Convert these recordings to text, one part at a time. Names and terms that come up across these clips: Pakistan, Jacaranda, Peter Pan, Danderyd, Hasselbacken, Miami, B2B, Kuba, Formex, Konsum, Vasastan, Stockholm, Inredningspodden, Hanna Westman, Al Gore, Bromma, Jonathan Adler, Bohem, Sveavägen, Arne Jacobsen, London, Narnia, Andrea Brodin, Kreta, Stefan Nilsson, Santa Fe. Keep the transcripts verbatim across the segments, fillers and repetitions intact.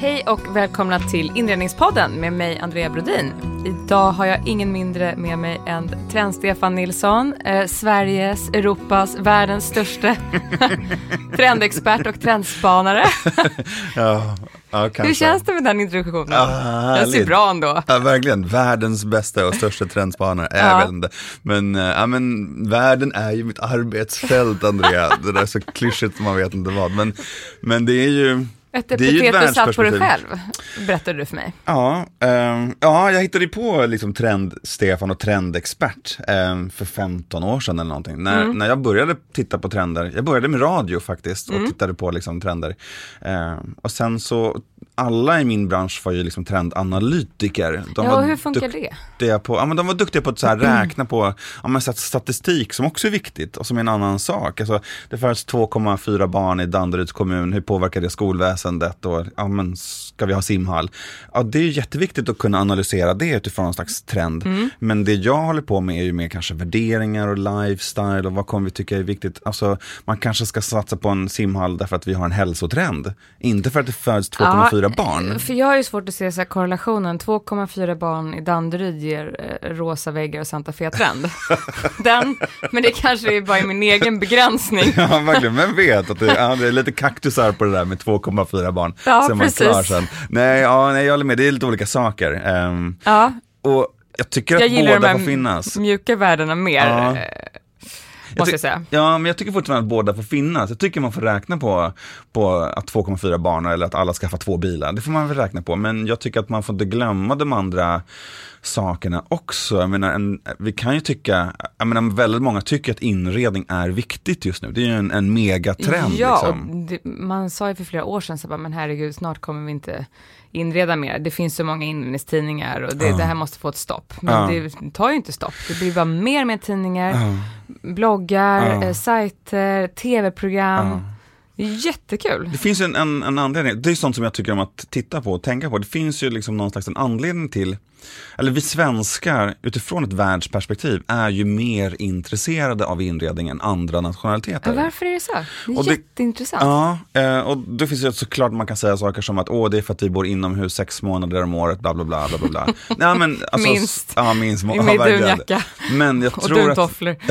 Hej och välkomna till Inredningspodden med mig Andrea Brodin. Idag har jag ingen mindre med mig än trend Stefan Nilsson, eh, Sveriges, Europas, världens största trendexpert och trendspanare. ja, ja, Hur känns det med den introduktionen? Ah, det ser bra ändå. Ja, verkligen. Världens bästa och största trendspanare. Jag vet inte. Men, ja, men världen är ju mitt arbetsfält, Andrea. Det där är så klyschigt man vet inte vad. Men, men det är ju... Ett epitet du satt på dig själv, berättade du för mig. Ja, um, ja jag hittade på liksom trend Stefan och trendexpert um, för femton år sedan eller någonting. När, mm. när jag började titta på trender, jag började med radio faktiskt och mm. tittade på liksom trender. Um, och sen så, alla i min bransch var ju liksom trendanalytiker. De ja, var hur funkar det? På, ja, men de var duktiga på att så här mm. räkna på ja, men statistik som också är viktigt och som är en annan sak. Alltså, det föds två komma fyra barn i Danderyds kommun, hur påverkar det skolväsendet? Och, ja, men ska vi ha simhall? Ja, det är ju jätteviktigt att kunna analysera det utifrån en slags trend. Mm. Men det jag håller på med är ju mer kanske värderingar och lifestyle och vad kommer vi tycka är viktigt. Alltså, man kanske ska satsa på en simhall därför att vi har en hälsotrend. Inte för att det föds två komma fyra ja, barn. För jag har ju svårt att se så här korrelationen. två komma fyra barn i Danderyd ger eh, rosa väggar och Santa Fe-trend. Den, men det kanske är bara min egen begränsning. Ja, verkligen. Men vet att det, ja, det är lite kaktusar på det där med två komma fyra fyra barn, ja, sen man klar sen. Nej, ja, nej, jag håller med. Det är lite olika saker. Um, ja. Och jag tycker jag att båda de här får finnas. Mjuka värdena mer, ja. Jag ty- jag säga. Ja, men jag tycker fortfarande att båda får finnas. Jag tycker man får räkna på, på att två komma fyra barn eller att alla skaffar två bilar. Det får man väl räkna på. Men jag tycker att man får inte glömma de andra sakerna också. Jag menar, en, vi kan ju tycka, jag menar, väldigt många tycker att inredning är viktigt just nu. Det är ju en, en megatrend. Ja, liksom. Och det, man sa ju för flera år sedan så bara, men herregud, snart kommer vi inte inreda mer. Det finns så många inredningstidningar och det, uh. det här måste få ett stopp. Men uh. det tar ju inte stopp. Det blir bara mer med tidningar, uh. bloggar, uh. sajter, tv-program. Uh. Jättekul. Det finns ju en, en, en anledning. Det är sånt som jag tycker om att titta på och tänka på. Det finns ju liksom någon slags en anledning till, eller vi svenskar utifrån ett världsperspektiv är ju mer intresserade av inredning än andra nationaliteter. Varför är det så? Det är jätteintressant. Det, ja, och då finns det såklart man kan säga saker som att åh, det är för att vi bor inomhus sex månader om året, bla bla bla bla bla. Nej, men, alltså, minst. Ja, minst. I min dunjacka. Men jag tror att,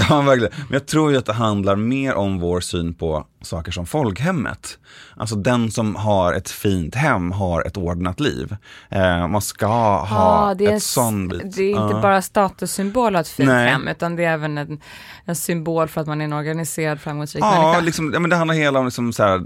ja, verkligen. Men jag tror ju att det handlar mer om vår syn på saker som folkhemmet. Alltså den som har ett fint hem har ett ordnat liv. Eh, man ska ha ah, det ett sånt. Det är inte ah. bara statussymbol av ett fint Nej. hem, utan det är även en, en symbol för att man är en organiserad framgångsrik ah, människa. Liksom, ja, men det handlar hela om liksom så här,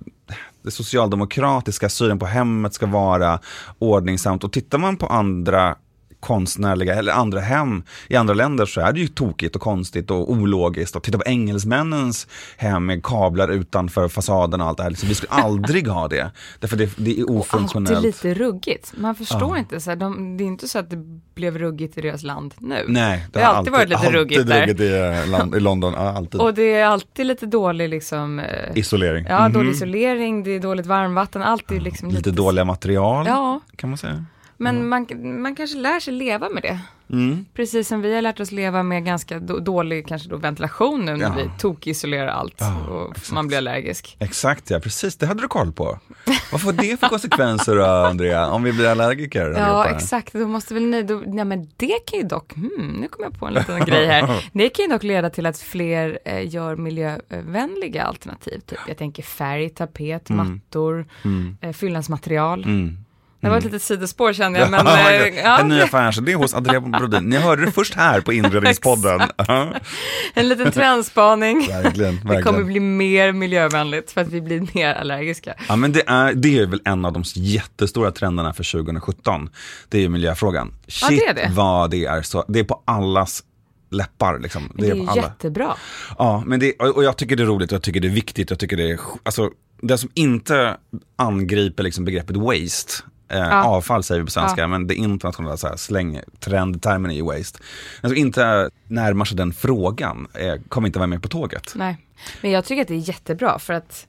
det socialdemokratiska synen på hemmet ska vara ordningsamt. Och tittar man på andra konstnärliga eller andra hem i andra länder så är det ju tokigt och konstigt och ologiskt. Och titta på engelsmännens hem med kablar utanför fasaden och allt det här. Liksom, vi skulle aldrig ha det. Därför det, det är ofunktionellt. Och alltid lite ruggigt. Man förstår ja. inte. Så här, de, det är inte så att det blev ruggigt i deras land nu. Nej, det, det har alltid, alltid varit lite ruggigt där. Alltid ruggigt i, land, i London. Ja, alltid. Och det är alltid lite dålig liksom, isolering. Ja, mm-hmm. dålig isolering. Det är dåligt varmvatten. Alltid ja, liksom lite, lite dåliga material ja. kan man säga. Men man, man kanske lär sig leva med det. Mm. Precis som vi har lärt oss leva med ganska då, dålig kanske då ventilation nu när ja. vi tokisolerar allt ja, och exakt. man blir allergisk. Exakt, ja precis. Det hade du koll på. Vad får det för konsekvenser då, Andrea, om vi blir allergiker? Ja, exakt. Då måste väl ni, då, nej men det kan ju dock, hmm, nu kommer jag på en liten grej här. Det kan ju dock leda till att fler eh, gör miljövänliga alternativ. Typ. Jag tänker färg, tapet, mm. mattor, mm. Eh, fyllnadsmaterial. Mm. Mm. Det var ett litet sidospår kände jag. Men, ja, äh, ja. En ny affär, det är hos Andrea Brodin. Ni hörde det först här på Inredningspodden. En liten trendspaning. Verkligen, verkligen. Det kommer bli mer miljövänligt för att vi blir mer allergiska. Ja, men det är, det är väl en av de jättestora trenderna för tjugo sjutton. Det är ju miljöfrågan. Shit, ja, det är det. Vad det är så. Det är på allas läppar liksom. Det, det är ju jättebra. Ja, men det, och jag tycker det är roligt och jag tycker det är viktigt. Jag tycker det är, alltså, det som inte angriper liksom begreppet waste. Eh, ja. Avfall säger vi på svenska, ja. men det internationella så här, släng, trendtermen är waste. Alltså inte närmar sig den frågan eh, kommer inte vara med på tåget. Nej, men jag tycker att det är jättebra för att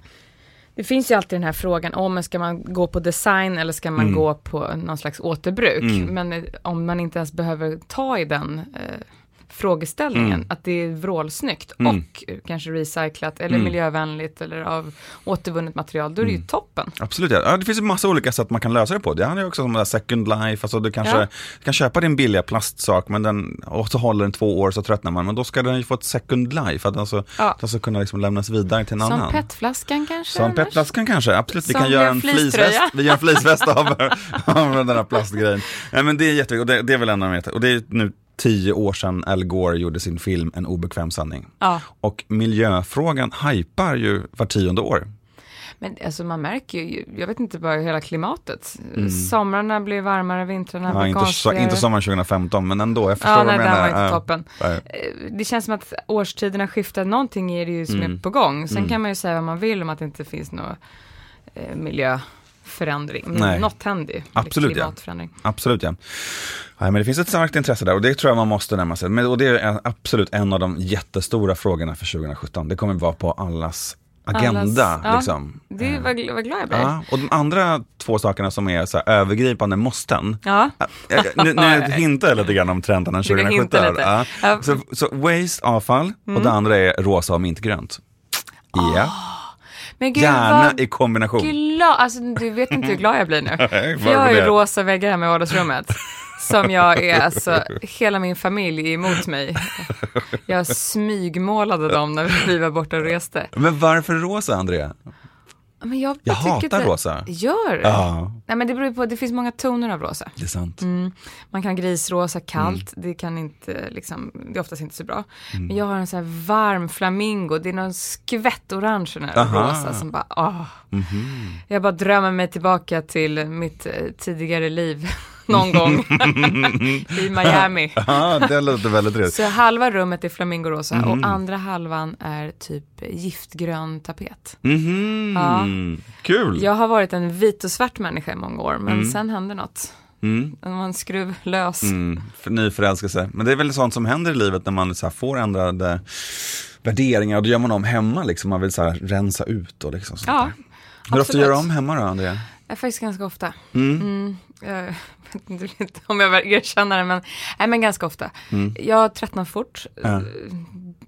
det finns ju alltid den här frågan om ska man gå på design eller ska man mm. gå på någon slags återbruk. Mm. Men om man inte ens behöver ta i den eh, frågeställningen, mm. att det är vrålsnyggt mm. och kanske recyclat eller mm. miljövänligt eller av återvunnet material, då är det mm. ju toppen. Absolut, ja. Det finns en massa olika sätt man kan lösa det på. Det handlar ju också om där second life, alltså du kanske ja. kan köpa din billiga plastsak men den, och så håller den två år så tröttnar man, men då ska den ju få ett second life att den så, ja. den så kunna liksom lämnas vidare till en som annan. Som petflaskan kanske? Som annars? Petflaskan kanske, absolut. Vi som kan göra en flisväst, vi gör en flisväst av, av den här plastgrejen. Nej, men det är jätteviktigt och det, det är väl en av det. Och det är nu tio år sedan Al Gore gjorde sin film En obekväm sanning. Ja. Och miljöfrågan hypar ju var tionde år. Men alltså man märker ju, jag vet inte bara hela klimatet. Mm. Somrarna blir varmare, vintrarna blir ja, konstigare. Inte sommaren tjugo femton, men ändå. Jag förstår ja, nej, vad jag menar. Den var inte toppen. Nej. Det känns som att årstiderna skiftar. Någonting är det ju som mm. är på gång. Sen mm. kan man ju säga vad man vill om att det inte finns någon eh, miljö. Förändring. Nej. Något händer. Absolut ja. Absolut ja. ja. Men det finns ett starkt intresse där och det tror jag man måste närma sig. Men, och det är absolut en av de jättestora frågorna för tjugo sjutton. Det kommer vara på allas agenda. Allas, ja, liksom. Det var, var glad jag blev. Ja. Och de andra två sakerna som är så här, övergripande måsten. Ja. Jag, nu nu hintar jag lite grann om trenderna tjugo sjutton. Ja. Så, så waste, avfall mm. och det andra är rosa och mintgrönt. Ja. Oh. Yeah. Men gud, gärna i kombination. Glad. Alltså, du vet inte hur glad jag blir nu. För jag har ju rosa väggar här med vardagsrummet. Som jag är, alltså, hela min familj är emot mig. Jag smygmålade dem när vi var borta och reste. Men varför rosa, Andrea? Men jag jag hatar rosa. Gör? Ja. Nej, men det beror på, det finns många toner av rosa. Det är sant. Mm. Man kan grisrosa kallt, mm. det kan inte liksom, det är oftast inte så bra. Mm. Men jag har en så här varm flamingo, det är någon skvätt orange när rosa som bara åh. Mm-hmm. Jag bara drömmer mig tillbaka till mitt tidigare liv. Någon gång i Miami. Ja, det låter väldigt trevligt. Så halva rummet är flamingorosa mm. och andra halvan är typ giftgrön tapet. Mm. Ja. Kul! Jag har varit en vit och svart människa i många år, men mm. sen hände något. Mm. Det var en skruv lös. Mm. Nyförälskelse. Men det är väl sånt som händer i livet när man så här får ändrade värderingar och då gör man om hemma. Liksom. Man vill så här rensa ut och liksom sånt ja, där. Hur ofta gör du om hemma då, Andrea? Jag faktiskt ganska ofta. Mm. Mm. Jag vet inte om jag erkänner det, men, nej, men ganska ofta. Mm. Jag tröttnar fort. Äh.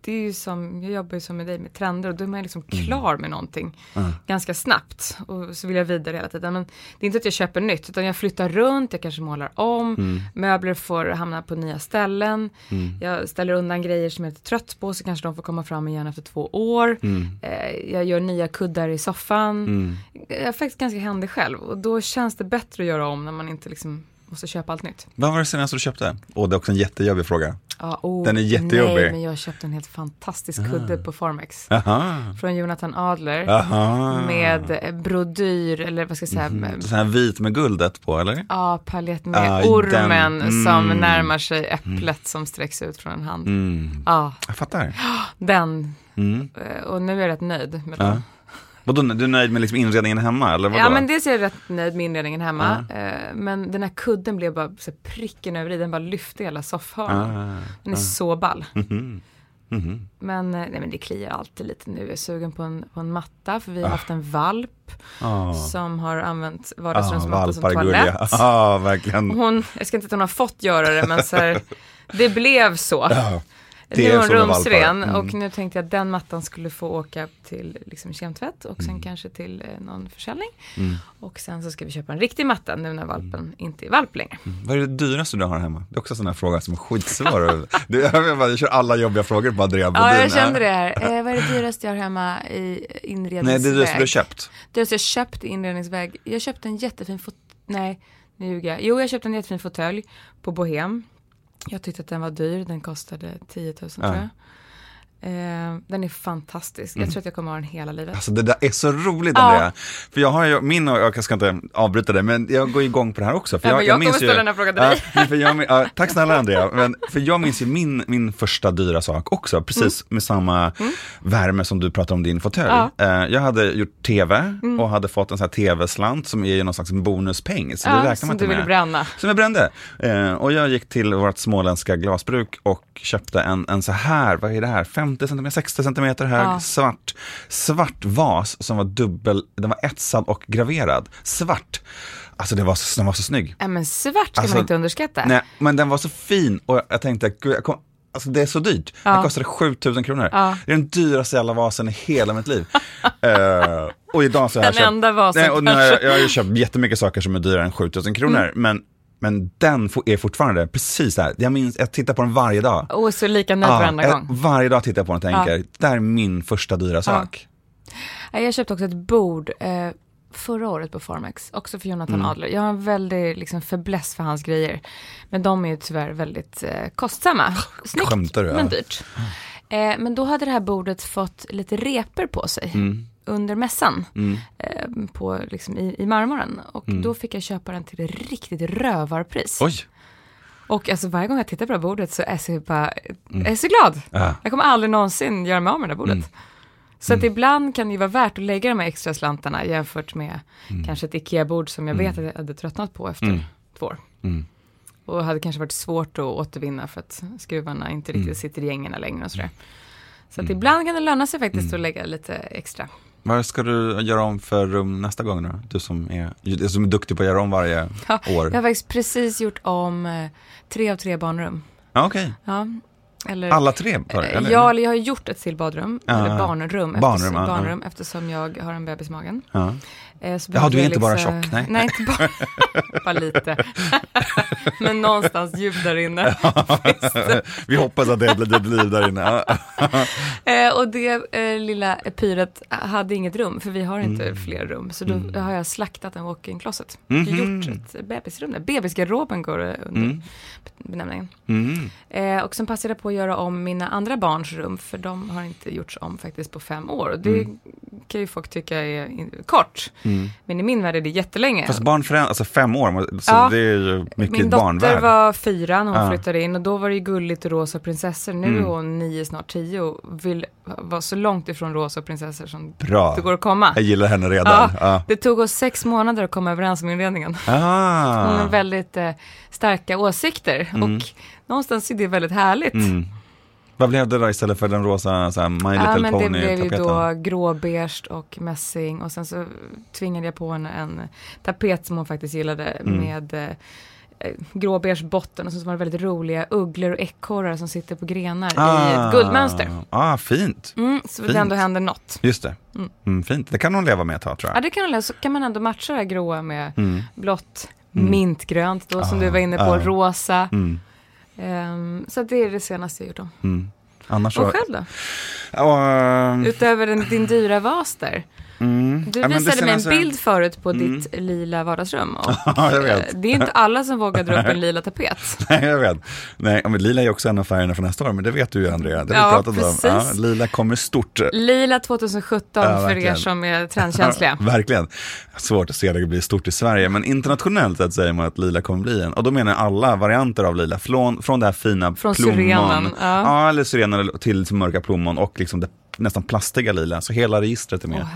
Det är ju som, jag jobbar ju som med dig med trender och då är man liksom mm. klar med någonting äh. ganska snabbt. Och så vill jag vidare hela tiden. Men det är inte att jag köper nytt, utan jag flyttar runt, jag kanske målar om. Mm. Möbler får hamna på nya ställen. Mm. Jag ställer undan grejer som jag är lite trött på, så kanske de får komma fram igen efter två år. Mm. Jag gör nya kuddar i soffan. Mm. Jag är faktiskt ganska händig själv och då känns det bättre att göra om när man inte liksom måste köpa allt nytt. Vad var det senaste du köpte? Åh, oh, det är också en jättejobbig fråga. Ah, oh, den är jättejobbig. Nej, men jag köpte en helt fantastisk ah. kudde på Formex. Aha. Från Jonathan Adler. Aha. Med brodyr, eller vad ska jag säga? Mm. Sån här vit med guldet på, eller? Ja, ah, paljett med ah, ormen mm. som närmar sig äpplet mm. som sträcks ut från en hand. Mm. Ah. Jag fattar. Den. Mm. Och nu är jag rätt nöjd med ah. den. Vadå, du är nöjd med liksom inredningen hemma? Eller ja, men det är jag rätt nöjd med inredningen hemma. Uh-huh. Men den här kudden blev bara så pricken över i. Den bara lyfte hela soffhörnen. Uh-huh. Den är uh-huh. så ball. Mm-hmm. Mm-hmm. Men, nej, men det kliar alltid lite nu. Jag är sugen på en, på en matta. För vi har uh-huh. haft en valp uh-huh. som har använt vardagsrumsmatta uh-huh. som toalett. Uh-huh. Verkligen. Hon, jag ska inte att hon har fått göra det, men så här, det blev så. Uh-huh. Det är en rumsren mm. och nu tänkte jag att den mattan skulle få åka till liksom kemtvätt och sen mm. kanske till eh, någon försäljning. Mm. Och sen så ska vi köpa en riktig matta nu när valpen mm. inte är valp längre. Mm. Vad är det dyraste du har hemma? Det är också sådana här frågor som är skitsvåra. du, jag, bara, jag kör alla jobbiga frågor på Andrea Brodin. Ja, jag kände det här. Eh, vad är det dyraste jag har hemma i inredningsväg? Nej, det är dyraste du har köpt. Det dyraste jag köpt i inredningsväg. Jag köpte en jättefin fot... Nej, nu ljuger jag. Jo, jag köpte en jättefin fåtölj på Bohem. Jag tyckte att den var dyr. Den kostade tio tusen ja. tror jag. Eh, den är fantastisk. Jag tror att jag kommer ha den hela livet. Alltså det där är så roligt, Andrea. Ja. För jag har ju, min och jag ska inte avbryta det, men jag går igång på det här också. För ja, jag, jag, jag kommer ställa den här frågan till dig. Ja, för jag, ja, tack snälla Andrea. Men, för jag minns ju min, min första dyra sak också. Precis mm. med samma mm. värme som du pratade om din fåtölj. Ja. Eh, jag hade gjort tv mm. och hade fått en sån här tv-slant som är ju någon slags bonuspeng. Så ja, det räknar man som inte du med. Ville bränna. Som jag brände. Eh, och jag gick till vårt småländska glasbruk och köpte en, en så här, vad är det här? femtio centimeter, sextio centimeter hög ja. svart svart vas som var dubbel, den var etsad och graverad svart. Alltså det var så, den var så snygg. Ja, men svart ska alltså, man inte underskatta. Nej, men den var så fin och jag tänkte jag kom, alltså det är så dyrt. Ja. Den kostade sjutusen kronor. Ja. Det är den dyraste jävla vasen i hela mitt liv. uh, och idag så har jag köpt, enda vasen nej, och nu har jag, jag har ju köpt jättemycket saker som är dyrare än sjutusen kronor, mm. men Men den är fortfarande precis där. Jag minns, jag tittar på den varje dag. Åh, oh, så lika nöjd ja, varenda gång. Varje dag tittar jag på den och tänker, ja. det är min första dyra sak. Ja. Jag köpte också ett bord eh, förra året på Formex. Också för Jonathan mm. Adler. Jag har en väldigt liksom, förbläss för hans grejer. Men de är ju tyvärr väldigt eh, kostsamma. Snyggt, skämtar du, men dyrt. Ja. Eh, men då hade det här bordet fått lite reper på sig. Mm. Under mässan mm. eh, på, liksom, i, i marmoren. Och mm. då fick jag köpa den till ett riktigt rövarpris. Oj. Och alltså, varje gång jag tittar på det bordet så är jag, bara, mm. är jag så glad. Äh. Jag kommer aldrig någonsin göra mig av med det bordet. Mm. Så mm. att ibland kan det ju vara värt att lägga de här extra slantarna jämfört med mm. kanske ett Ikea-bord som jag mm. vet att jag hade tröttnat på efter mm. två år. Mm. Och hade kanske varit svårt att återvinna för att skruvarna inte riktigt mm. sitter i gängarna längre och sådär. Så att mm. ibland kan det löna sig faktiskt mm. att lägga lite extra. Vad ska du göra om för rum nästa gång då? Du som är, som är duktig på att göra om varje ja, år. Jag har faktiskt precis gjort om tre av tre barnrum. Ja, okej. Okay. Ja, eller, alla tre? Eller, eller? Ja, eller jag har gjort ett till badrum. Ah, eller barnrum. Barnrum, eftersom, ah, barnrum ah. eftersom jag har en bebis i magen. Ja, ah. du är inte liksom, bara tjock, nej? Nej, inte bara, bara lite. Men någonstans djupt där inne. Vi hoppas att det blir, det blir där inne. eh, och det eh, lilla pyret hade inget rum, för vi har inte mm. fler rum. Så då mm. har jag slaktat en walk-in-closet. Mm-hmm. Gjort ett bebisrum där. Bebisgarroben går under mm. benämningen. Mm. Eh, och sen passade jag på att göra om mina andra barns rum, för de har inte gjorts om faktiskt på fem år. Och det mm. kan ju folk tycka är in- kort. Mm. Men i min värld är det jättelänge. Fast barn förändras, alltså fem år, så ja. det är ju mycket. Min dotter var fyra när hon ja. flyttade in och då var det ju gulligt och rosa prinsessor. Nu mm. är hon nio, snart tio och vill vara så långt ifrån rosa prinsessor som bra. Det går att komma. Jag gillar henne redan. Ja, ja. Det tog oss sex månader att komma överens om inredningen. Ah. Hon har väldigt eh, starka åsikter mm. och någonstans är det väldigt härligt. Mm. Vad blev det då istället för den rosa så här, My Little Pony-tapeten? Ja, men det blev ju då gråberst och mässing och sen så tvingade jag på henne en tapet som hon faktiskt gillade mm. med eh, gråbärs botten och så var det väldigt roliga ugglor och ekorrar som sitter på grenar ah, i ett guldmönster. Ja, ah, fint. Mm, så fint. Det ändå händer något. Just det. Mm. Mm, fint. Det kan hon leva med ett tag, tror jag. Ja, det kan hon leva. Så kan man ändå matcha det här gråa med mm. blått, mm. mintgrönt då, ah, som du var inne på, ah. rosa. Mm. Um, så det är det senaste jag gjort om. Mm. Annars och själv då? Uh, Utöver den, din dyra vas där. Mm. Du visade mig en bild förut på mm. ditt lila vardagsrum. Och ja, jag vet. Det är inte alla som vågar dra upp en lila tapet. Nej, jag vet. Nej, men lila är också en av färgerna för nästa år. Men det vet du ju, Andrea. Det har ja, pratat precis. om. Ja, lila kommer stort. Lila tjugosjutton ja, för er som är trendkänsliga. Ja, verkligen. Svårt att se det blir stort i Sverige. Men internationellt sett säger man att lila kommer bli en. Och då menar alla varianter av lila. Från, från det här fina från plommon. Syrenan, ja. ja, eller syrenan till mörka plommon och liksom det nästan plastiga lila, så hela registret är med.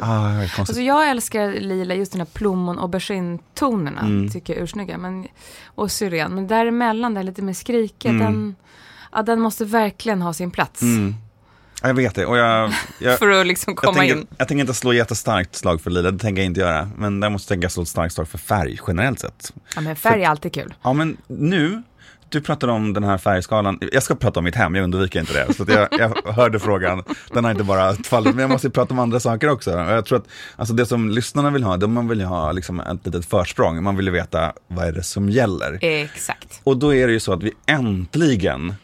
Åh, ah, alltså jag älskar lila, just den här plommon- och aubergine-tonerna, mm. tycker jag är ursnygga. Men, och syren, men däremellan, där lite med skriket, mm. den, ja, den måste verkligen ha sin plats. Mm. Jag vet det. Och jag, jag, för att liksom komma jag tänker, in. Jag tänker inte slå jättestarkt slag för lila, det tänker jag inte göra. Men där måste jag tänka slå ett starkt slag för färg, generellt sett. Ja, men färg för, är alltid kul. Ja, men nu... Du pratade om den här färgskalan. Jag ska prata om mitt hem, jag undviker inte det. Så att jag, jag hörde frågan. Den har inte bara fallit, men jag måste ju prata om andra saker också. Jag tror att alltså det som lyssnarna vill ha, de vill ju ha liksom ett litet försprång. Man vill ju veta vad är det som gäller. Exakt. Och då är det ju så att vi äntligen...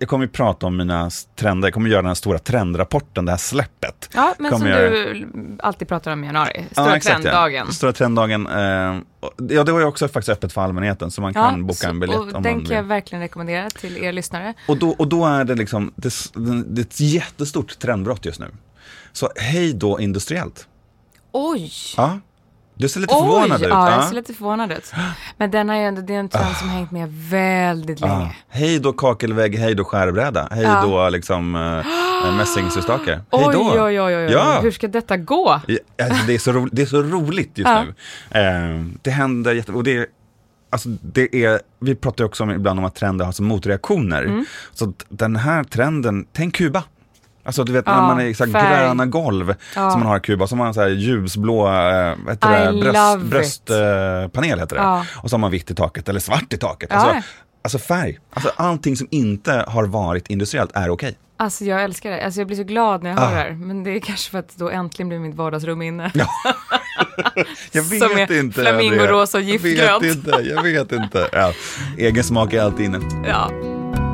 Jag kommer ju prata om mina trender. Jag kommer göra den här stora trendrapporten, det här släppet. Ja, men kommer som jag... du alltid pratar om i januari. Stora ja, exakt, trenddagen. Ja. Stora trenddagen. Eh, ja, det var ju också faktiskt öppet för allmänheten, så man ja, kan boka så, en biljett. Och om den kan jag verkligen rekommendera till er lyssnare. Och då, och då är det liksom, det, det är ett jättestort trendbrott just nu. Så hej då industriellt. Oj! Ja. Du ser lite Oj, förvånad ut. Ja, jag ser lite förvånad ut. Men den är ju ändå, det är en trend som hängt med väldigt länge. Ah. Hej då kakelvägg, hej då skärbräda, hej ja. då liksom äh, mässingshustaker. Oj, oj, oj, oj, oj. Ja. Hur ska detta gå? Ja, det är så roligt, det är så roligt just ja. nu. Eh, det händer jätte... Och det är, alltså det är, vi pratar ju också om, ibland om att trender har som motreaktioner. Mm. Så den här trenden, tänk Kuba. Alltså du vet när ah, man är så gröna golv ah. som man har i Kuba, så man har så här ljusblå äh, heter det, bröst, bröstpanel heter det. Ah. Och så har man vitt i taket eller svart i taket. Alltså, ah. alltså färg. Alltså allting som inte har varit industriellt är okej. Okay. Alltså jag älskar det. Alltså jag blir så glad när jag ah. hör det här. Men det är kanske för att då äntligen blir mitt vardagsrum inne. Ja. Jag vet som är inte. Flamingorosa och giftgrönt. Jag vet inte. Jag vet inte. Ja. Egen smak är alltid inne. Ja.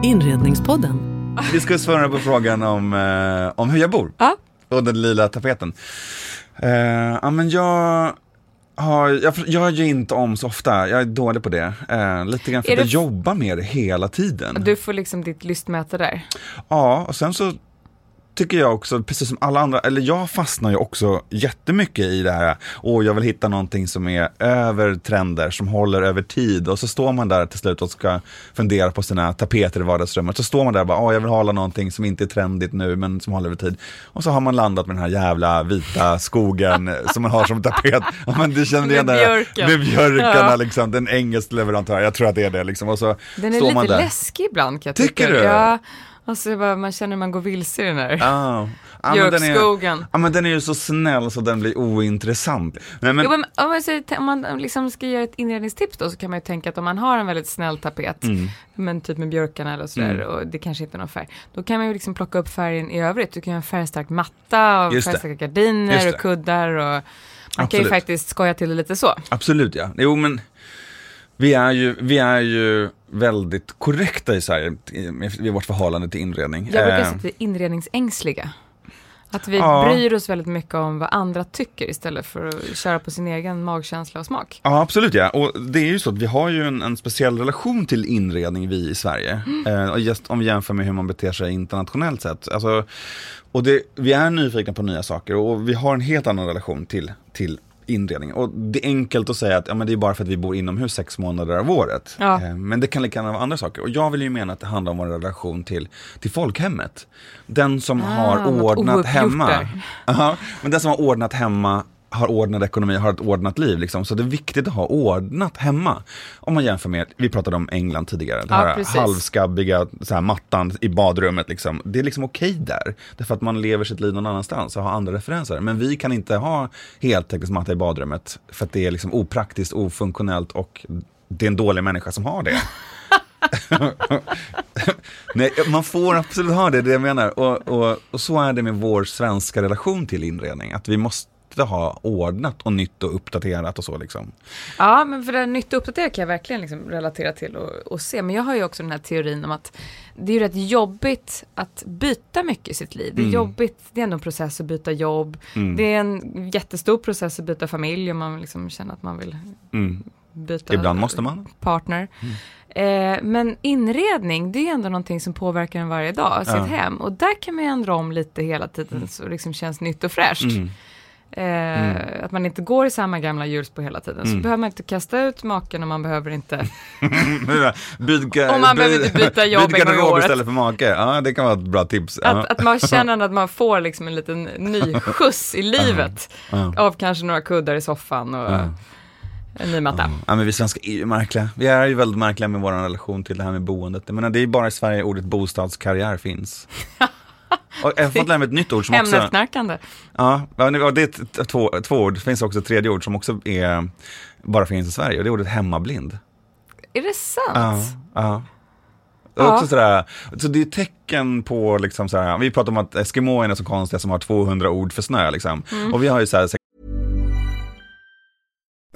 Inredningspodden. Vi ska svara på frågan om, eh, om hur jag bor. Ah? Och den lila tapeten. Eh, ja, men jag, har, jag, jag gör inte om så ofta. Jag är dålig på det. Eh, lite grann för att jag jobbar med det hela tiden. Du får liksom ditt lystmöte där. Ja, och sen så tycker jag också, precis som alla andra, eller jag fastnar ju också jättemycket i det här. Och jag vill hitta någonting som är över trender, som håller över tid. Och så står man där till slut och ska fundera på sina tapeter i vardagsrummet. Så står man där och bara, ja, jag vill hålla någonting som inte är trendigt nu, men som håller över tid. Och så har man landat med den här jävla vita skogen som man har som tapet. Ja, men du känner igen där, med björkarna, ja. liksom, den engelska leverantör. Jag tror att det är det liksom. Och så den är står lite man där. Läskig ibland, kan jag tycker. Tycker du? Ja. Alltså bara, man känner att man går vilse i den här oh. ah, Björkskogen. Ja, ah, men den är ju så snäll så den blir ointressant. Nej, men... Jo, men om man, säger, om man liksom ska göra ett inredningstips då, så kan man ju tänka att om man har en väldigt snäll tapet, mm. men typ med björkarna eller sådär, mm. och det kanske inte är någon färg, då kan man ju liksom plocka upp färgen i övrigt. Du kan ju ha en färgstark matta och färgstarka gardiner och kuddar och man Absolut. kan ju faktiskt skoja till det lite så. Absolut, ja. Jo, men vi är ju, vi är ju väldigt korrekta i Sverige i vårt förhållande till inredning. Jag brukar säga att vi är inredningsängsliga. Att vi ja. bryr oss väldigt mycket om vad andra tycker istället för att köra på sin egen magkänsla och smak. Ja, absolut. Ja. Och det är ju så att vi har ju en, en speciell relation till inredning vi i Sverige. Mm. Eh, och just om vi jämför med hur man beter sig internationellt sett. Alltså, och det, vi är nyfikna på nya saker och vi har en helt annan relation till, till inredning. Och det är enkelt att säga att ja, men det är bara för att vi bor inomhus sex månader av året. Ja. Men det kan lika gärna vara andra saker. Och jag vill ju mena att det handlar om vår relation till, till folkhemmet. Den som ah, har ordnat hemma. Uh-huh. Men den som har ordnat hemma har ordnat ekonomi, har ett ordnat liv. Liksom. Så det är viktigt att ha ordnat hemma. Om man jämför med, vi pratade om England tidigare. Den ja, här precis. halvskabbiga så här, mattan i badrummet. Liksom. Det är liksom okej där. Därför att man lever sitt liv någon annanstans och har andra referenser. Men vi kan inte ha heltäckande matta i badrummet. För att det är liksom opraktiskt, ofunktionellt och det är en dålig människa som har det. Nej, man får absolut ha det, det jag menar. Och, och, och så är det med vår svenska relation till inredning. Att vi måste måste ha ordnat och nytt och uppdaterat och så liksom. Ja, men för det nytt och uppdaterat kan jag verkligen liksom relatera till och, och se. Men jag har ju också den här teorin om att det är ju rätt jobbigt att byta mycket i sitt liv. Det är mm. jobbigt, det är ändå en process att byta jobb. Mm. Det är en jättestor process att byta familj om man liksom känner att man vill mm. byta ibland måste man. Partner. Mm. Eh, men inredning, det är ändå någonting som påverkar en varje dag, sitt ja. hem. Och där kan man ändra om lite hela tiden mm. så det liksom känns nytt och fräscht. Mm. Eh, mm. Att man inte går i samma gamla hjulspår hela tiden. Mm. Så behöver man inte kasta ut maken och man behöver inte... Bydga, och man by, behöver inte byta jobb en gång i året. Istället för make. Ja, det kan vara ett bra tips. Att, ja. att man känner att man får liksom en liten ny skjuts i livet. Ja. Av kanske några kuddar i soffan och... Ja. En ny matta. Ja, men vi svenskar är ju märkliga. Vi är ju väldigt märkliga med vår relation till det här med boendet. Jag menar, det är ju bara i Sverige ordet bostadskarriär finns. Och jag har fått lära mig ett nytt ord som också... Ämnesknarkande. Ja, det är två, två ord. Det finns också ett tredje ord som också är, bara finns i Sverige. Och det är ordet hemmablind. Är det sant? Ja, ja. Ja. Också sådär, så det är tecken på liksom sådär, vi pratar om att eskimoerna är så konstiga som har tvåhundra ord för snö liksom. Mm. Och vi har ju såhär...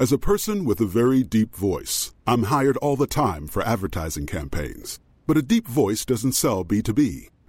As a person with a very deep voice, I'm hired all the time for advertising campaigns. But a deep voice doesn't sell B two B,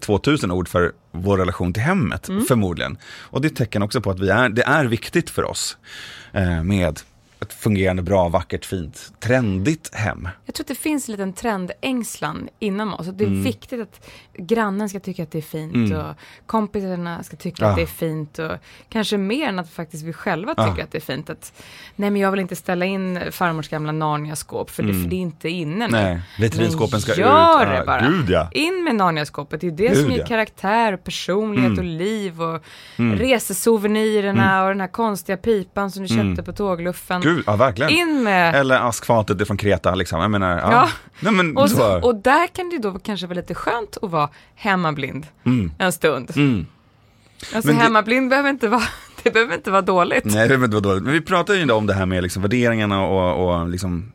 tvåtusen ord för vår relation till hemmet mm. förmodligen. Och det är tecken också på att vi är, det är viktigt för oss eh, med ett fungerande, bra, vackert, fint, trendigt hem. Jag tror att det finns en liten trendängslan inom oss. Det är mm. viktigt att grannen ska tycka att det är fint mm. och kompisarna ska tycka ja. att det är fint och kanske mer än att faktiskt vi själva tycker ja. att det är fint. Att, nej, men jag vill inte ställa in farmors gamla Narnia-skåp för, mm. det, för det är inte inne nu. Nej, vitrinskåpen ska gör ut. Det bara. Gud, ja. In med Narnia-skåpet. Det är ju det Gud, som ger ja. karaktär och personlighet mm. och liv och mm. resesouvenirerna mm. och den här konstiga pipan som du köpte mm. på tågluffen. Gud. Ja, verkligen. In med... Eller askfatet från Kreta liksom. Jag menar, ja. Ja. Nej, men, och, så, och där kan det då kanske vara lite skönt att vara hemmablind mm. en stund. Mm. Alltså men hemmablind det... behöver inte vara, det behöver inte vara dåligt. Nej, det behöver inte vara dåligt. Men vi pratar ju om det här med liksom värderingarna och, och liksom...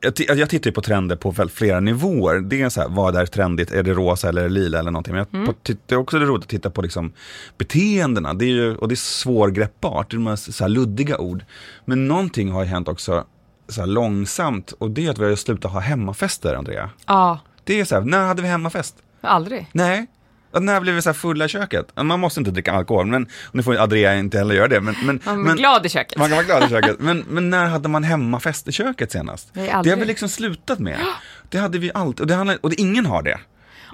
Jag, t- jag tittar ju på trender på flera nivåer. Det är så här, vad är trendigt? Är det rosa eller lila eller någonting? Men jag mm. tittar också, det är roligt att titta på liksom beteendena. Det är ju, och det är svårgreppbart. Det är de här, så här luddiga ord. Men någonting har ju hänt också så här långsamt. Och det är att vi har slutat ha hemmafester, Andrea. Ja. Det är så här, när hade vi hemmafest? Aldrig. Nej. Och när blev vi så här fulla i köket? Man måste inte dricka alkohol, men nu får Andrea inte heller göra det. Men, men, man var men, glad i köket. Man kan vara glad i köket. Men, men när hade man hemmafest i köket senast? Det har vi liksom slutat med. Det hade vi allt. Och, det handlade, och det, ingen har det.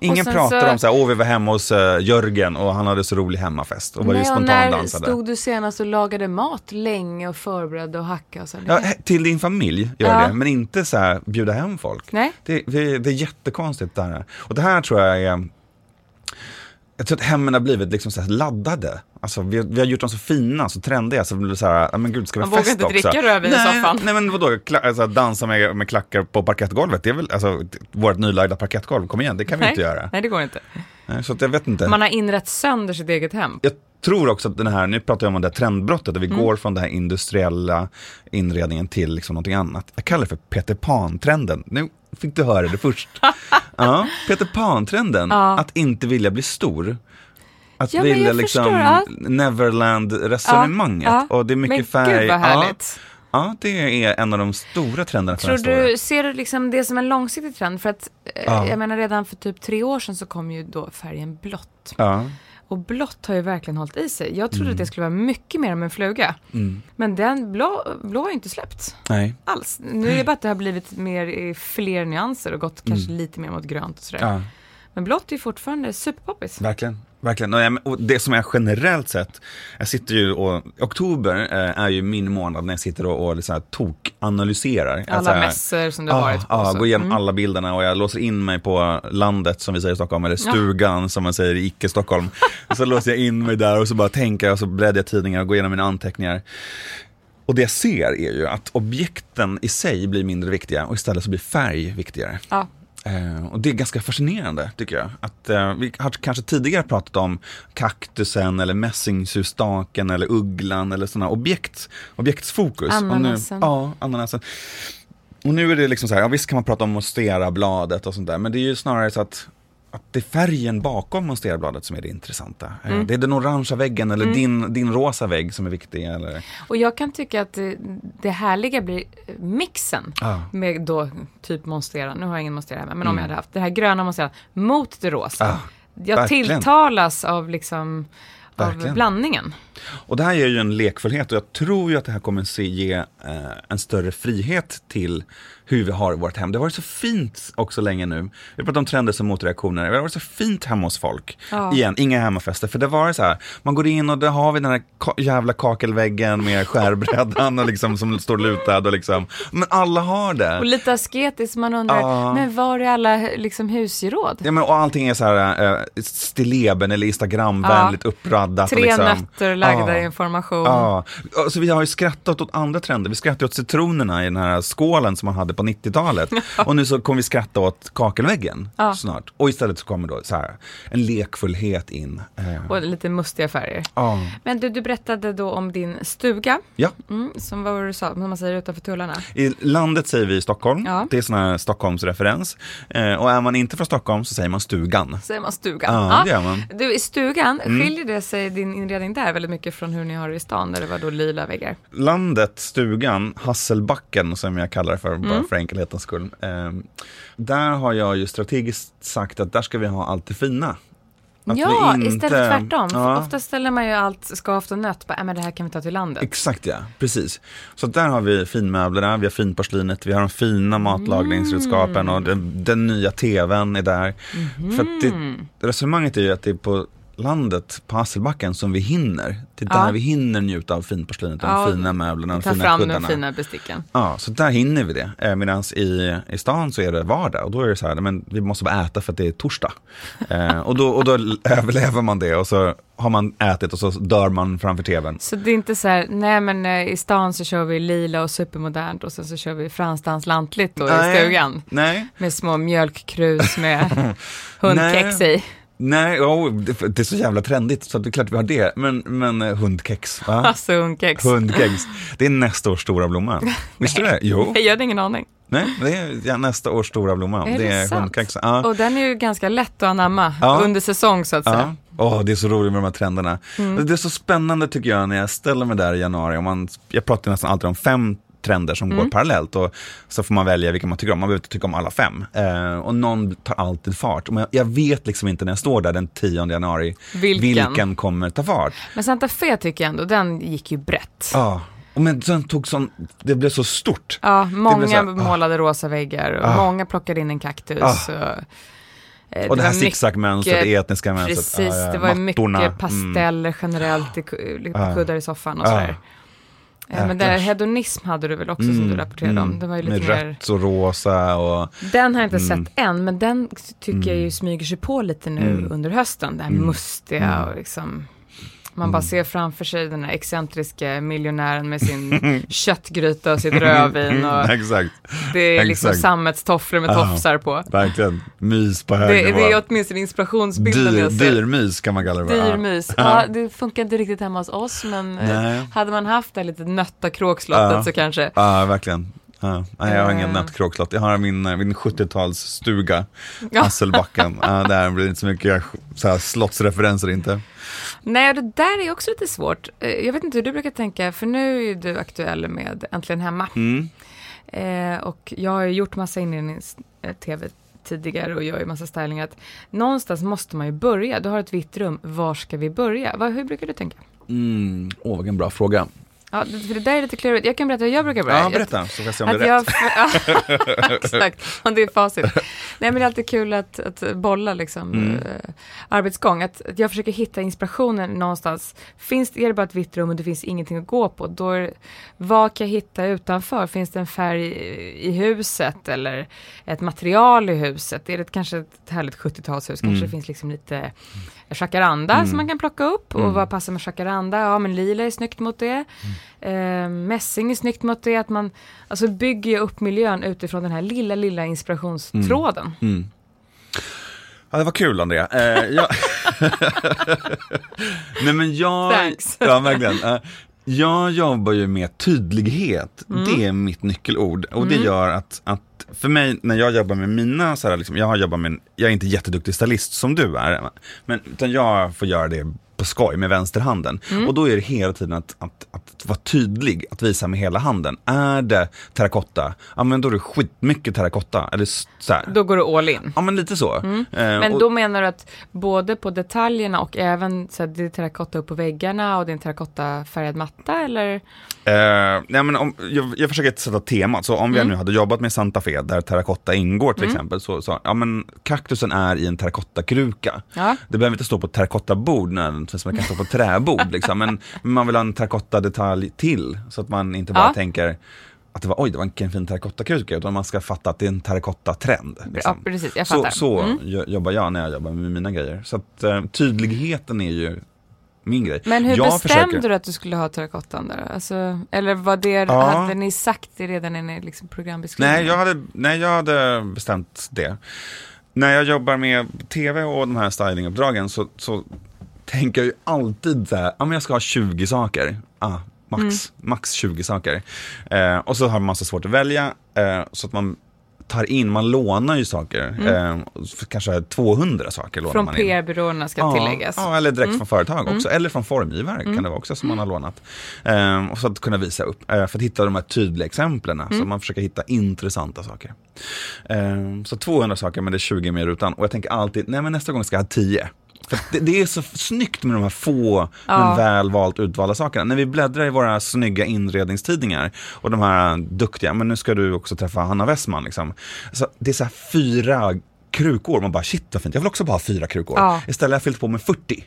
Ingen pratar så... om så här, åh vi var hemma hos uh, Jörgen och han hade så rolig hemmafest. Och var ju spontan dansade. När stod du senast och lagade mat länge och förberedde och hackade? Och så ja, till din familj gör ja. det, men inte så här bjuda hem folk. Nej. Det, det, det är jättekonstigt det här. Och det här tror jag är... Jag tror att hemmen har blivit liksom så här laddade. Alltså, vi, har, vi har gjort dem så fina, så trendiga. Så blir det så här, men gud, ska vi festa också? Man vågar inte dricka röv i soffan. Nej, men vadå? Kla- alltså, dansa med, med klackar på parkettgolvet. Det är väl, alltså, vårt nylagda parkettgolv, kom igen, det kan vi nej. inte göra. Nej, det går inte. Nej, så att jag vet inte. Man har inrett sönder sitt eget hem. Jag tror också att den här, nu pratar jag om det här trendbrottet. Och vi mm. går från den här industriella inredningen till liksom någonting annat. Jag kallar det för Peter Pan-trenden. Nu fick du höra det först. Ja, Peter Pan-trenden. Ja. Att inte vilja bli stor. Att ja, vilja liksom Neverland-resonemanget. Ja, ja. Och det är mycket men färg. Men gud vad härligt. Ja. Ja, det är en av de stora trenderna. Tror du, ser du liksom det som en långsiktig trend? För att, ja. jag menar redan för typ tre år sedan så kom ju då färgen blått. Ja. Och blått har ju verkligen hållit i sig. Jag trodde mm. att det skulle vara mycket mer om en fluga. Mm. Men den blå, blå har ju inte släppt. Nej. Alls. Nu är det bara att det har blivit mer, fler nyanser och gått mm. kanske lite mer mot grönt och sådär. Ja. Men blått är ju fortfarande superpoppis. Verkligen. Verkligen. Och det som är generellt sett, jag sitter ju och oktober är ju min månad när jag sitter och, och så här tokanalyserar. Alla här, mässor som du har ah, varit på. Ja, ah, går igenom mm. alla bilderna och jag låser in mig på landet som vi säger i Stockholm, eller stugan ja. som man säger i icke-Stockholm. Så låser jag in mig där och så bara tänker och så bläddrar jag tidningar och går igenom mina anteckningar. Och det jag ser är ju att objekten i sig blir mindre viktiga och istället så blir färg viktigare. Ja. Uh, och det är ganska fascinerande tycker jag att, uh, vi har kanske tidigare pratat om kaktusen eller mässingshustaken eller ugglan eller sådana objekt, objektsfokus. Ananasen. Och nu, ja, ananasen. Och nu är det liksom så här, ja, visst kan man prata om monsterabladet och sånt där, men det är ju snarare så att att det är färgen bakom monsterbladet som är det intressanta. Mm. Det är den orangea väggen eller mm. din, din rosa vägg som är viktig. Eller? Och jag kan tycka att det härliga blir mixen ah. med då typ monstera. Nu har jag ingen monstera här, men mm. om jag hade haft det här gröna monstera mot det rosa. Ah. Jag verkligen. Tilltalas av liksom av verkligen. Blandningen. Och det här är ju en lekfullhet och jag tror ju att det här kommer se ge eh, en större frihet till hur vi har vårt hem. Det har varit så fint också länge nu. Vi pratar om trender som motreaktioner. Det har varit så fint hemma hos folk. Ja. Igen, inga hemmafester. För det var så här, man går in och då har vi den här ka- jävla kakelväggen med skärbrädan och liksom, som står lutad. Och liksom. Men alla har det. Och lite asketiskt, man undrar, ja. Men var är alla liksom, husgeråd? Ja, men, och allting är så här eh, stilleben eller Instagram-vänligt ja. Uppraddat. Tre liksom. Nötter lagda ja. Information. Ja. Så vi har ju skrattat åt andra trender. Vi skrattar åt citronerna i den här skålen som man hade på nittiotalet. Och nu så kommer vi skratta åt kakelväggen ja. Snart. Och istället så kommer då så här en lekfullhet in. Och lite mustiga färger. Ja. Men du, du berättade då om din stuga. Ja. Mm, som vad du sa, som man säger utanför tullarna. I landet säger vi Stockholm. Ja. Det är sån här Stockholmsreferens. Eh, och är man inte från Stockholm så säger man stugan. Säger man stugan. Ja, ja. Det gör man. Du, i stugan mm. skiljer det sig din inredning där väldigt mycket från hur ni har det i stan där det var då lila väggar. Landet, stugan, Hasselbacken som jag kallar det för mm. bara för enkelhetens skull. Eh, där har jag ju strategiskt sagt att där ska vi ha allt det fina. Att ja, inte, istället tvärtom. Ja. Ofta ställer man ju allt skavt och nött. Bara, äh, men det här kan vi ta till landet. Exakt, ja. Precis. Så där har vi finmöblerna, vi har finporslinet, vi har de fina matlagningsredskapen mm. och den, den nya tvn är där. Mm. För att det, resonemanget är ju att det är på landet på Hasselbacken som vi hinner. Det är ja. Där vi hinner njuta av finporslinet, ja, de fina möblerna, de fina kuddarna. Ta fram de fina besticken. Ja, så där hinner vi det. Medan i, i stan så är det vardag. Och då är det så här, men vi måste bara äta för att det är torsdag. eh, och, då, och då överlever man det och så har man ätit och så dör man framför tvn. Så det är inte så här, nej men i stan så kör vi lila och supermodernt och sen så kör vi fransdans lantligt då nej, i stugan. Nej. Med små mjölkkrus med hundkex i. Nej, oh, det, det är så jävla trendigt så det är klart vi har det. Men, men hundkex, va? Alltså hundkex. Hundkex. Det är nästa års stora blomma. Visste du det? Jo. Jag hade ingen aning. Nej, det är ja, nästa års stora blomma. Är det, det är hundkex. Ja. Och den är ju ganska lätt att anamma ja. Under säsong så att säga. Ja. Oh, det är så roligt med de här trenderna. Mm. Det är så spännande tycker jag när jag ställer mig där i januari. Och man, jag pratar nästan alltid om fem trender som mm. går parallellt och så får man välja vilka man tycker om. Man behöver inte tycka om alla fem. Eh, och någon tar alltid fart. Men jag, jag vet liksom inte när jag står där den tionde januari vilken, vilken kommer ta fart. Men Santa Fe tycker jag ändå, den gick ju brett. Ja. Ah. Men sen tog sån, det blev så stort. Ja, många så här, målade ah. rosa väggar och ah. många plockade in en kaktus. Ah. Och Det och det här zigzag-mönstret, etniska mönstret. Precis, ah, ja, det var mattorna. Mycket pasteller mm. generellt i kuddar ah. i soffan och ah. sådär. Ja, men där hedonism hade du väl också mm, som du rapporterade om. Det var ju lite med mer rött och rosa. Och den har jag inte mm. sett än, men den tycker mm. jag ju smyger sig på lite nu mm. under hösten. Det här mm. mustiga mm. och liksom man mm. bara ser framför sig den här excentriska miljonären med sin köttgryta och sitt rödvin. Och exakt. Det är liksom exakt. Sammetstofflor med ah, tofsar på. Verkligen. Mys på hög nivå. Det är åtminstone inspirationsbilden dyr, jag ser. Dyrmys kan man kalla det. Dyrmys. Ja, det funkar inte riktigt hemma hos oss, men nej. Hade man haft det lite nötta kråkslottet ah, så kanske. Ja, ah, verkligen. Ja, jag har ingen nattkråkslott. Jag har min, min sjuttio-tals stuga Hasselbacken. Ja, där blir inte så mycket så här slottsreferenser inte. Nej, det där är också lite svårt. Jag vet inte hur du brukar tänka, för nu är du aktuell med Äntligen hemma. Mm. Eh, och jag har gjort massa inrednings-tv tidigare och gör ju massa styling, att någonstans måste man ju börja. Du har ett vitt rum, var ska vi börja? Var, hur brukar du tänka? Mm, åh, vilken bra fråga. Ja, för det där är lite klurigt. Jag kan berätta hur jag brukar börja. Ja, berätta, så får jag se om det är rätt. Jag, exakt, om det är facit. Nej, men det är alltid kul att, att bolla liksom, mm. uh, arbetsgång. Att, att jag försöker hitta inspirationen någonstans. Finns det, är det bara ett vitt rum och det finns ingenting att gå på? Då är, vad kan jag hitta utanför? Finns det en färg i, i huset eller ett material i huset? Är det kanske ett härligt sjuttiotalshus? Mm. Kanske det finns liksom lite jacaranda mm. som man kan plocka upp. Mm. Och vad passar med jacaranda? Ja, men lila är snyggt mot det. Mm. Uh, mässing är snyggt mot det, att man alltså bygger upp miljön utifrån den här lilla, lilla inspirationstråden. Mm. Mm. Ja, det var kul, Andrea. Uh, jag... Nej, men jag... Thanks. Ja, verkligen. Uh, jag jobbar ju med tydlighet. Mm. Det är mitt nyckelord. Och det mm. gör att, att för mig, när jag jobbar med mina så här, liksom, jag har jobbat med, jag är inte jätteduktig stylist som du är, men utan jag får göra det på skoj med vänsterhanden. Mm. Och då är det hela tiden att, att, att vara tydlig, att visa med hela handen. Är det terrakotta? Ja, men då är det skitmycket terrakotta. Eller så här. Då går du all in. Ja, men lite så. Mm. Eh, men då och, menar du att både på detaljerna och även så här, det är terrakotta upp på väggarna och det är en terrakotta färgad matta, eller? Eh, nej, men om, jag, jag försöker sätta temat. Så om vi mm. nu hade jobbat med Santa Fe där terrakotta ingår till mm. exempel, så, så ja, men kaktusen är i en terrakottakruka. Ja. Det behöver inte stå på terrakottabord när den som man kan stå på träbord liksom, men man vill ha en terrakotta detalj till så att man inte bara ja. tänker att det var oj, det var en fin terrakottakruka, utan man ska fatta att det är en terrakottatrend liksom. Ja, precis, jag fattar. Så, så mm. jobbar jag när jag jobbar med mina grejer, så att eh, tydligheten är ju min grej. Men hur jag bestämde försöker... du att du skulle ha terrakottan där? Alltså, eller var det, ja. hade ni sagt det redan när ni liksom programbeskrivningen? Nej, jag hade, nej, jag hade bestämt det. När jag jobbar med tv och de här stylinguppdragen så, så tänker jag ju alltid så här, ja, men jag ska ha tjugo saker. Ah, max, mm. max tjugo saker. Eh, och så har man så svårt att välja eh, så att man tar in, man lånar ju saker. Mm. Eh, kanske tvåhundra saker lånar från man in. Från P R-byråerna ska ja, tilläggas. Ja, eller direkt mm. från företag också. Mm. Eller från formgivare mm. kan det vara också som man har lånat. Eh, och så att kunna visa upp. Eh, för att hitta de här tydliga exemplen. Mm. Så man försöker hitta intressanta saker. Eh, så tvåhundra saker, men det är tjugo mer utan. Och jag tänker alltid, nej, men nästa gång ska jag ha tio. För det, det är så snyggt med de här få ja. men väl valt utvalda sakerna. När vi bläddrar i våra snygga inredningstidningar och de här duktiga, men nu ska du också träffa Hanna Westman liksom. Så det är så här fyra krukor, man bara shit vad fint, jag vill också bara ha fyra krukor. Ja. Istället har jag fyllt på med fyrtio.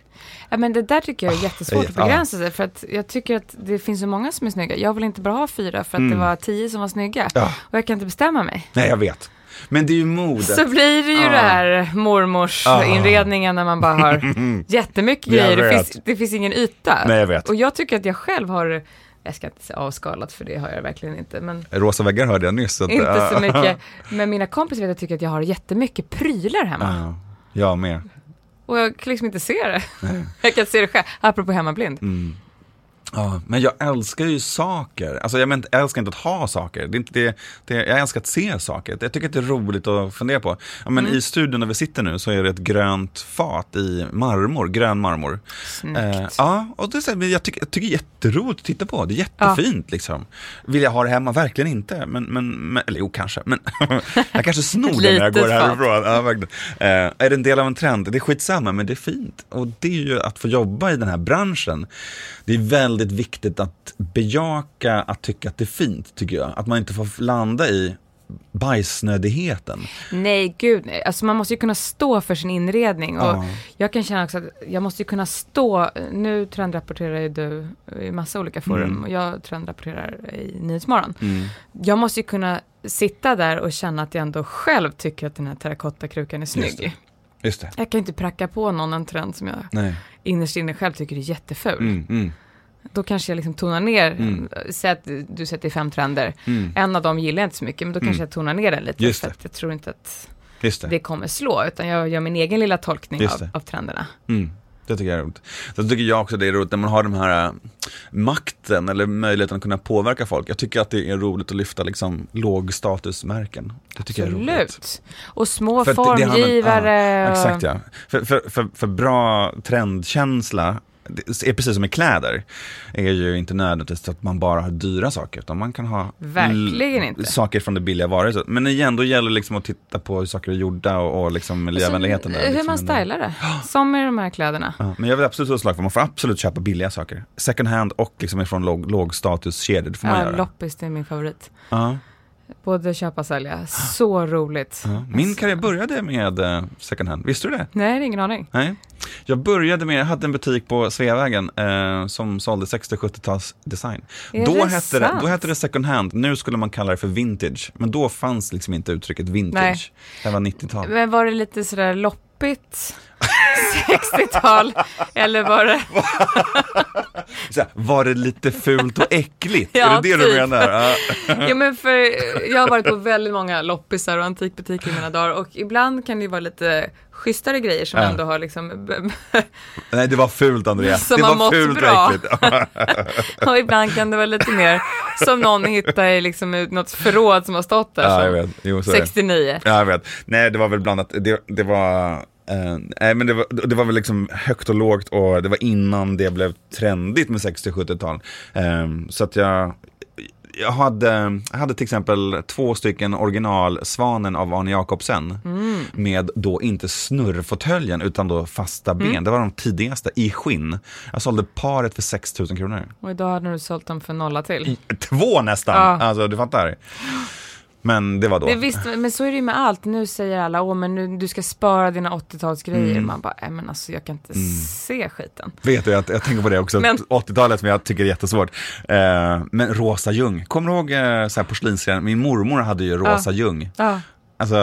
Ja, men det där tycker jag är jättesvårt oh, att begränsa sig, för att jag tycker att det finns så många som är snygga. Jag vill inte bara ha fyra för att mm. det var tio som var snygga ja. och jag kan inte bestämma mig. Nej, jag vet. Men det är ju modet. Så blir det ju ah. det här mormors ah. inredningen när man bara har jättemycket grejer. Det finns, det finns ingen yta. Nej, jag vet. Och jag tycker att jag själv har, jag ska inte säga avskalat, för det har jag verkligen inte. Men rosa väggar hörde jag nyss. Att, inte så mycket. Men mina kompisar vet att jag tycker att jag har jättemycket prylar hemma. Ah. Jag med. Och jag kan liksom inte se det. Nej. Jag kan se det själv. Apropå hemmablind. Mm. Ja, men jag älskar ju saker. Alltså jag, men, jag älskar inte att ha saker. Det är inte det, det, jag älskar att se saker. Jag tycker att det är roligt att fundera på. Ja, men mm. i studion där vi sitter nu så är det ett grönt fat i marmor, grön marmor. Eh, ja, och det är, jag tycker jag tycker jätteroligt att titta på. Det är jättefint ja. liksom. Vill jag ha det hemma? Verkligen inte. Men men, men eller jo, kanske, men jag kanske snor det när jag går härifrån. Ja, verkligen. Eh, är det en del av en trend? Det är skitsamma, men det är fint. Och det är ju att få jobba i den här branschen. Det är väldigt viktigt att bejaka, att tycka att det är fint, tycker jag. Att man inte får landa i bajsnödigheten. Nej, gud. Nej. Alltså man måste ju kunna stå för sin inredning. Och ja. jag kan känna också att jag måste ju kunna stå. Nu trendrapporterar ju du i massa olika forum. Mm. Och jag trendrapporterar i Nyhetsmorgon. Mm. Jag måste ju kunna sitta där och känna att jag ändå själv tycker att den här terrakottakrukan är snygg. Just det. Just det. Jag kan inte pracka på någon en trend som jag Nej. innerst inne själv tycker är jätteful. Mm, mm. Då kanske jag liksom tonar ner mm. säg att du sätter fem trender mm. en av dem gillar jag inte så mycket, men då kanske mm. jag tonar ner den lite, för att jag tror inte att Just det. det kommer slå, utan jag gör min egen lilla tolkning av, av trenderna. Mm. Det tycker jag är roligt. Så tycker jag också det är roligt när man har den här äh, makten eller möjligheten att kunna påverka folk. Jag tycker att det är roligt att lyfta liksom lågstatusmärken. Det tycker Absolut. jag är roligt. Och små för formgivare. Det, det handlar, ja, exakt, ja. För, för, för, för bra trendkänsla det är precis som med kläder, är ju inte nödvändigtvis att man bara har dyra saker, utan man kan ha verkligen l- inte. saker från det billiga varor. Men igen, då gäller det liksom att titta på hur saker är gjorda och, och liksom miljövänligheten. Där, hur liksom man stylar det, som med de här kläderna. Ja, men jag vill absolut slag för man får absolut köpa billiga saker. Second hand och liksom från låg, låg statuskedjor, det får man ja, göra. Loppis, det är min favorit. Ja. Både köpa och sälja. Så roligt. Ja, min karriär började med second hand. Visste du det? Nej, det är ingen aning. Nej. Jag började med, jag hade en butik på Sveavägen eh, som sålde sextio- och sjuttio-tals design. Då hette, det, då hette det second hand. Nu skulle man kalla det för vintage. Men då fanns liksom inte uttrycket vintage. Nej. Det var nittio-tal. Men var det lite sådär loppigt? sextio-tal? Eller var det... Såhär, var det lite fult och äckligt? Ja, är det det typ. Du menar? Ja, men för jag har varit på väldigt många loppisar och antikbutiker i mina dagar, och ibland kan det vara lite schysstare grejer som ja. ändå har liksom... Nej, det var fult, Andrea. Som det var fult bra. Och äckligt. Och ibland kan det vara lite mer som någon hittar i liksom något förråd som har stått där. Ja, jag vet. Jo, så sextionio. Ja, jag vet. Nej, det var väl blandat. Det, det var... Uh, nej, men det var, det var väl liksom högt och lågt, och det var innan det blev trendigt med sextio- och sjuttio-tal. Um, så att jag jag hade, jag hade till exempel två stycken original Svanen av Arne Jacobsen mm. med då inte snurrfåtöljen utan då fasta ben. Mm. Det var de tidigaste i skinn. Jag sålde paret för sex tusen kronor. Och idag hade du sålt dem för nolla till. I, två nästan, ja. Alltså du fattar. Men det var då. Men, visst, men så är det ju med allt. Nu säger alla, åh men nu, du ska spara dina åttio-talsgrejer. Mm. Man bara, nej men alltså jag kan inte mm. se skiten. Vet du, jag, jag tänker på det också. Men... åttio-talet som jag tycker är jättesvårt. Eh, men rosa ljung. Kommer du ihåg eh, så här porslinsserien? Min mormor hade ju rosa ah. ljung. Ah. Alltså,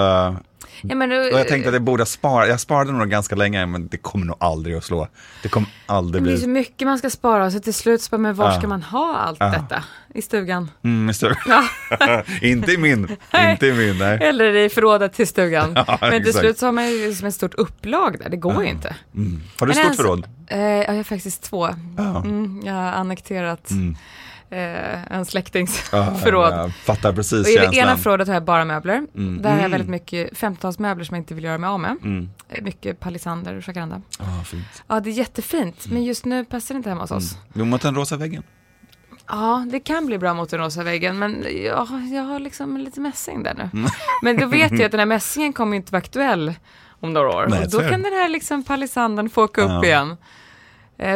ja, men du, och jag tänkte att jag borde spara. Jag sparade nog ganska länge, men det kommer nog aldrig att slå. Det kommer aldrig bli. Det är så mycket man ska spara, så till slut så bara, men var ah. ska man ha allt ah. detta? I stugan. Mm, i stugan. Ja. Inte i min. Inte i min, nej. Eller i förrådet till stugan. Ja, men till slut så har man ju som ett stort upplag där. Det går mm. ju inte. Mm. Har du men stort ens, förråd? Eh, jag har faktiskt två. Ah. Mm, jag har annekterat... Mm. Eh, en släktings ah, förråd. Jag fattar precis känslan. Och i det ena förrådet har jag bara möbler. Mm. Där har mm. jag väldigt mycket femtals-möbler som jag inte vill göra mig av med. Mm. Mycket palisander och jacaranda. Ja, ah, fint. Ja, det är jättefint. Mm. Men just nu passar det inte hemma hos oss. Mm. Jo, mot den rosa väggen. Ja, det kan bli bra mot den rosa väggen. Men jag, jag har liksom lite mässing där nu. Mm. Men då vet jag att den här mässingen kommer inte vara aktuell om några år. Nej, och då kan den här liksom palisanden få åka upp ja. igen.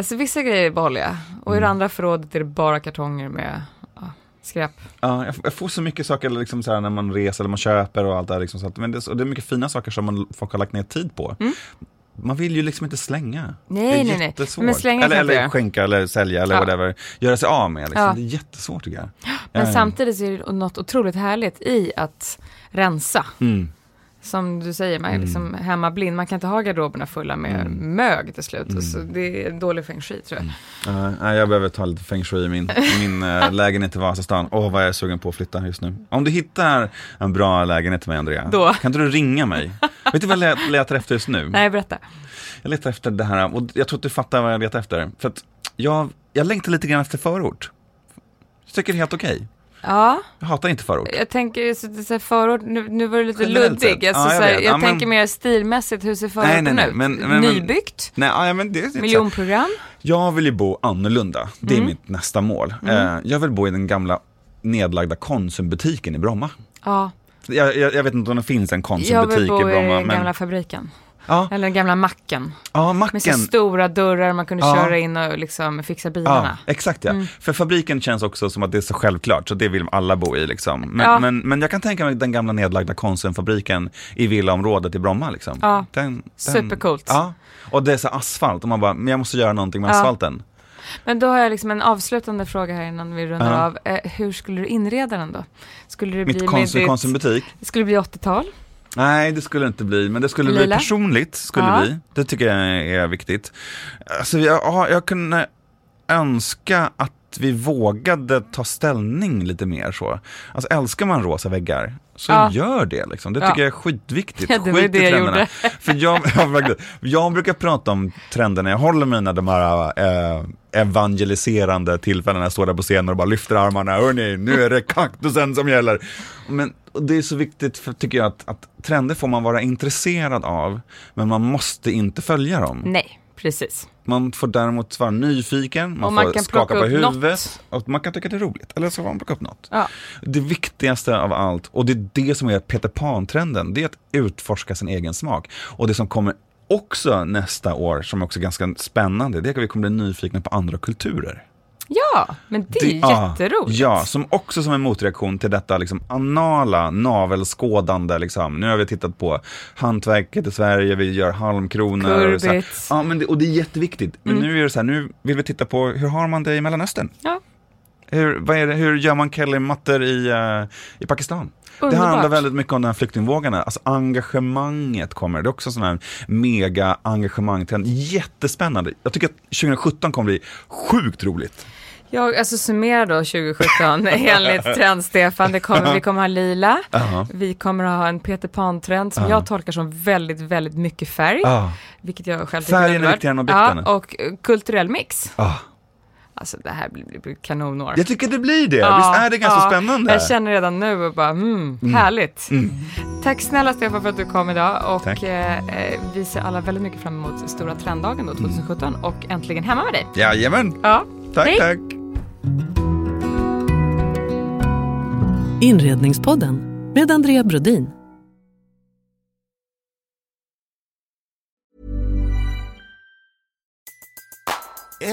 Så vissa grejer behåller jag. Och i det andra förrådet är det bara kartonger med ja, skräp. Ja, jag får så mycket saker liksom så här, när man reser eller man köper och allt det här. Liksom, så att, men det, och det är mycket fina saker som man, folk har lagt ner tid på. Mm. Man vill ju liksom inte slänga. Nej, nej, nej. Men slänga eller, eller skänka eller sälja eller ja. whatever. Göra sig av med. Liksom. Ja. Det är jättesvårt tycker jag. Men ja. samtidigt är det något otroligt härligt i att rensa. Mm. Som du säger, man är liksom hemma blind. Man kan inte ha garderoberna fulla med mm. mög till slut. Mm. Så det är dålig feng shui, tror jag. Mm. Uh, jag behöver ta lite feng shui i min, min uh, lägenhet i Vasastan. Åh, oh, vad jag är sugen på att flytta just nu. Om du hittar en bra lägenhet till mig, Andrea, då. Kan inte du ringa mig? Vet du vad jag letar efter just nu? Nej, berätta. Jag letar efter det här, och jag tror att du fattar vad jag letar efter. För att jag, jag längtar lite grann efter förort. Jag tycker det är helt okej. Okay. Ja. Jag hatar inte förord. Jag tänker så, så här, förord, nu, nu var det lite luddig. Alltså, ja, jag så här, jag ja, tänker men... mer stilmässigt, hur ser förorden ut? Nybyggt? Nej, ja, men det, miljonprogram? Jag vill ju bo annorlunda. Det är mm. mitt nästa mål. Mm. Eh, jag vill bo i den gamla nedlagda Konsumbutiken i Bromma. Ja. Jag, jag, jag vet inte om det finns en Konsumbutik i Bromma. Jag vill bo i den men... gamla fabriken. Ja. Eller den gamla macken. Ja, macken. Med så stora dörrar man kunde ja. köra in och liksom fixa bilarna. Ja, exakt ja. Mm. För fabriken känns också som att det är så självklart, så det vill alla bo i liksom. Men, ja. men, men jag kan tänka mig den gamla nedlagda Konsumfabriken i villaområdet i Bromma liksom. Ja. Den, den, supercoolt. Ja. Och det är så asfalt och man bara, men jag måste göra någonting med ja. asfalten. Men då har jag liksom en avslutande fråga här innan vi rundar ja. av. Eh, hur skulle du inreda den då? Skulle det Mitt bli konsum, med konsumbutik? Ditt, skulle det bli åttio-tal? Nej, det skulle inte bli, men det skulle Lilla. bli personligt skulle ja. bli. Det tycker jag är viktigt. Alltså jag, jag kunde önska att vi vågade ta ställning lite mer så. Alltså älskar man rosa väggar så ja. gör det liksom. Det tycker ja. jag är skitviktigt. Ja, det var Skit det i trenderna. Jag För jag, jag, jag brukar prata om trenderna. Jag håller mina de här eh, evangeliserande tillfällen. Jag står där på scenen och bara lyfter armarna. Hörrni, nu är det kaktusen som gäller. Men det är så viktigt för, tycker jag att, att trender får man vara intresserad av. Men man måste inte följa dem. Nej. Precis. Man får däremot vara nyfiken, man, man får skaka på huvudet och man kan tycka det är roligt, eller så får man plocka upp något. Ja. Det viktigaste av allt, och det är det som är Peter Pan-trenden, det är att utforska sin egen smak. Och det som kommer också nästa år, som också är ganska spännande, det är att vi kommer bli nyfikna på andra kulturer. Ja, men det är det, jätteroligt. Ja, som också som en motreaktion till detta liksom anala, navelskådande liksom. Nu har vi tittat på hantverket i Sverige, vi gör halmkronor och så här. Ja, men det, och det är jätteviktigt. Men mm. nu är det så här, nu vill vi titta på hur har man det i Mellanöstern? Ja. Hur, vad är det, hur gör man kelly-mattor i, uh, i Pakistan? Underbart. Det handlar väldigt mycket om den här flyktingvågarna. Alltså engagemanget kommer. Det är också sån här mega engagemang. Jättespännande. Jag tycker att tjugosjutton kommer bli sjukt roligt. Jag alltså summerar då tjugosjutton enligt trend Stefan. Det kommer, vi kommer ha lila. Uh-huh. Vi kommer ha en Peter Pan-trend som uh-huh. jag tolkar som väldigt, väldigt mycket färg. Uh-huh. Vilket jag själv tycker är underbart. Ja, och kulturell mix. Ja. Uh-huh. Alltså det här blir, blir kanonår. Jag tycker det blir det, ja, visst är det ganska ja. spännande. Jag känner redan nu och bara, mm, mm. härligt mm. Tack snälla Stefan för att du kom idag. Och eh, vi ser alla väldigt mycket fram emot stora trenddagen då, tjugosjutton mm. och äntligen hemma med dig. Jajamän, ja. Tack, hej. Tack Inredningspodden med Andrea Brodin.